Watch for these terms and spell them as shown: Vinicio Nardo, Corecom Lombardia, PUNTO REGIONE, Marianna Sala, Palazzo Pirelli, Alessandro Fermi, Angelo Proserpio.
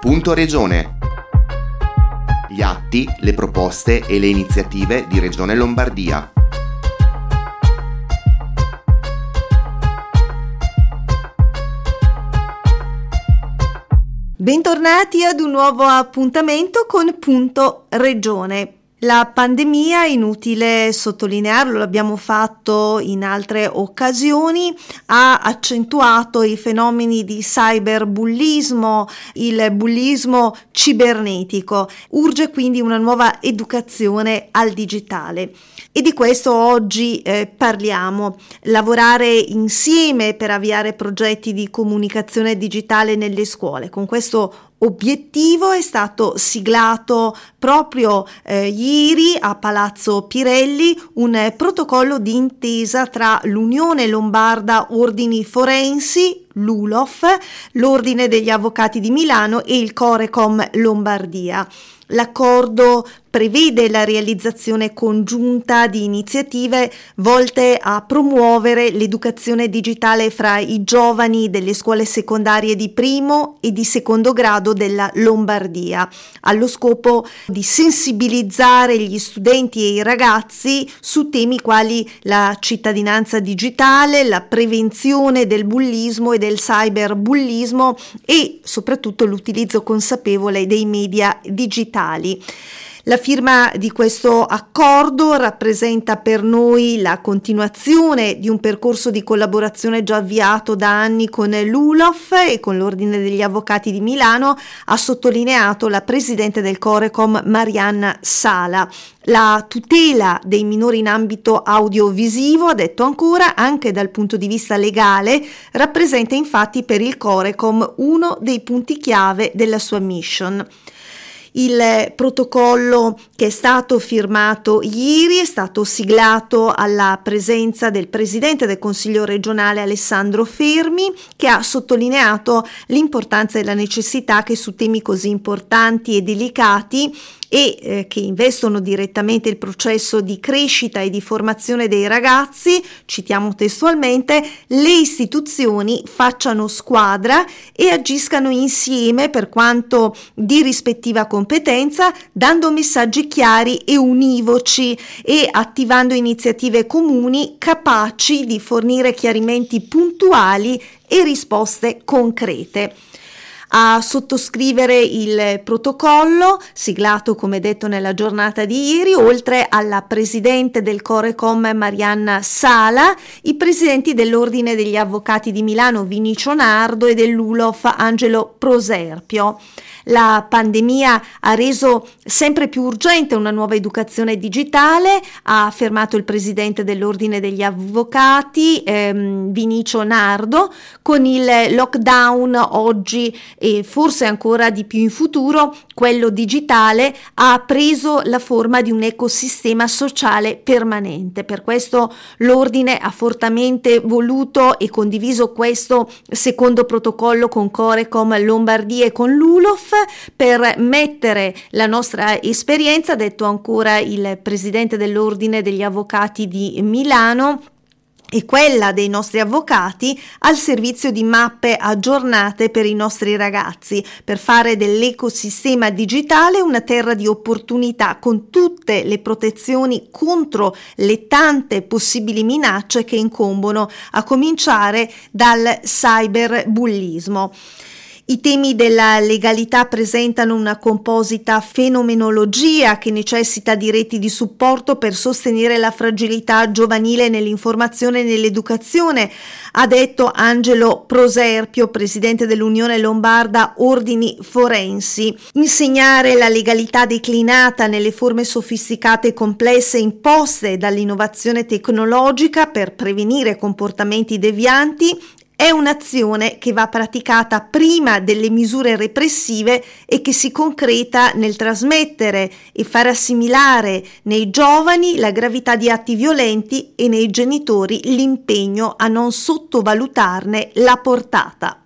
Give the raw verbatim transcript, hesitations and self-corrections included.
Punto Regione. Gli atti, le proposte e le iniziative di Regione Lombardia. Bentornati ad un nuovo appuntamento con Punto Regione. La pandemia, inutile sottolinearlo, l'abbiamo fatto in altre occasioni, ha accentuato i fenomeni di cyberbullismo, il bullismo cibernetico. Urge quindi una nuova educazione al digitale. E di questo oggi eh, parliamo. Lavorare insieme per avviare progetti di comunicazione digitale nelle scuole. Con questo obiettivo è stato siglato proprio eh, ieri a Palazzo Pirelli un protocollo di intesa tra l'Unione Lombarda Ordini Forensi, l'U L O F, l'Ordine degli Avvocati di Milano e il Corecom Lombardia. L'accordo prevede la realizzazione congiunta di iniziative volte a promuovere l'educazione digitale fra i giovani delle scuole secondarie di primo e di secondo grado della Lombardia, allo scopo di sensibilizzare gli studenti e i ragazzi su temi quali la cittadinanza digitale, la prevenzione del bullismo e del cyberbullismo e soprattutto l'utilizzo consapevole dei media digitali. La firma di questo accordo rappresenta per noi la continuazione di un percorso di collaborazione già avviato da anni con l'U L O F e con l'Ordine degli Avvocati di Milano, ha sottolineato la presidente del Corecom Marianna Sala. La tutela dei minori in ambito audiovisivo, ha detto ancora, anche dal punto di vista legale, rappresenta infatti per il Corecom uno dei punti chiave della sua mission. Il protocollo che è stato firmato ieri è stato siglato alla presenza del presidente del Consiglio regionale Alessandro Fermi, che ha sottolineato l'importanza e la necessità che su temi così importanti e delicati e eh, che investono direttamente il processo di crescita e di formazione dei ragazzi, citiamo testualmente, le istituzioni facciano squadra e agiscano insieme per quanto di rispettiva competenza, dando messaggi chiari e univoci e attivando iniziative comuni capaci di fornire chiarimenti puntuali e risposte concrete. A sottoscrivere il protocollo, siglato come detto nella giornata di ieri, oltre alla presidente del Corecom Marianna Sala, i presidenti dell'Ordine degli Avvocati di Milano Vinicio Nardo e dell'U L O F Angelo Proserpio. La pandemia ha reso sempre più urgente una nuova educazione digitale, ha affermato il presidente dell'Ordine degli Avvocati ehm, Vinicio Nardo. Con il lockdown oggi e forse ancora di più in futuro, quello digitale ha preso la forma di un ecosistema sociale permanente. Per questo l'Ordine ha fortemente voluto e condiviso questo secondo protocollo con Corecom Lombardia e con l'U L O F per mettere la nostra esperienza, detto ancora il presidente dell'Ordine degli Avvocati di Milano, e quella dei nostri avvocati al servizio di mappe aggiornate per i nostri ragazzi, per fare dell'ecosistema digitale una terra di opportunità con tutte le protezioni contro le tante possibili minacce che incombono, a cominciare dal cyberbullismo. I temi della legalità presentano una composita fenomenologia che necessita di reti di supporto per sostenere la fragilità giovanile nell'informazione e nell'educazione, ha detto Angelo Proserpio, presidente dell'Unione Lombarda Ordini Forensi. Insegnare la legalità declinata nelle forme sofisticate e complesse imposte dall'innovazione tecnologica per prevenire comportamenti devianti è un'azione che va praticata prima delle misure repressive e che si concreta nel trasmettere e far assimilare nei giovani la gravità di atti violenti e nei genitori l'impegno a non sottovalutarne la portata.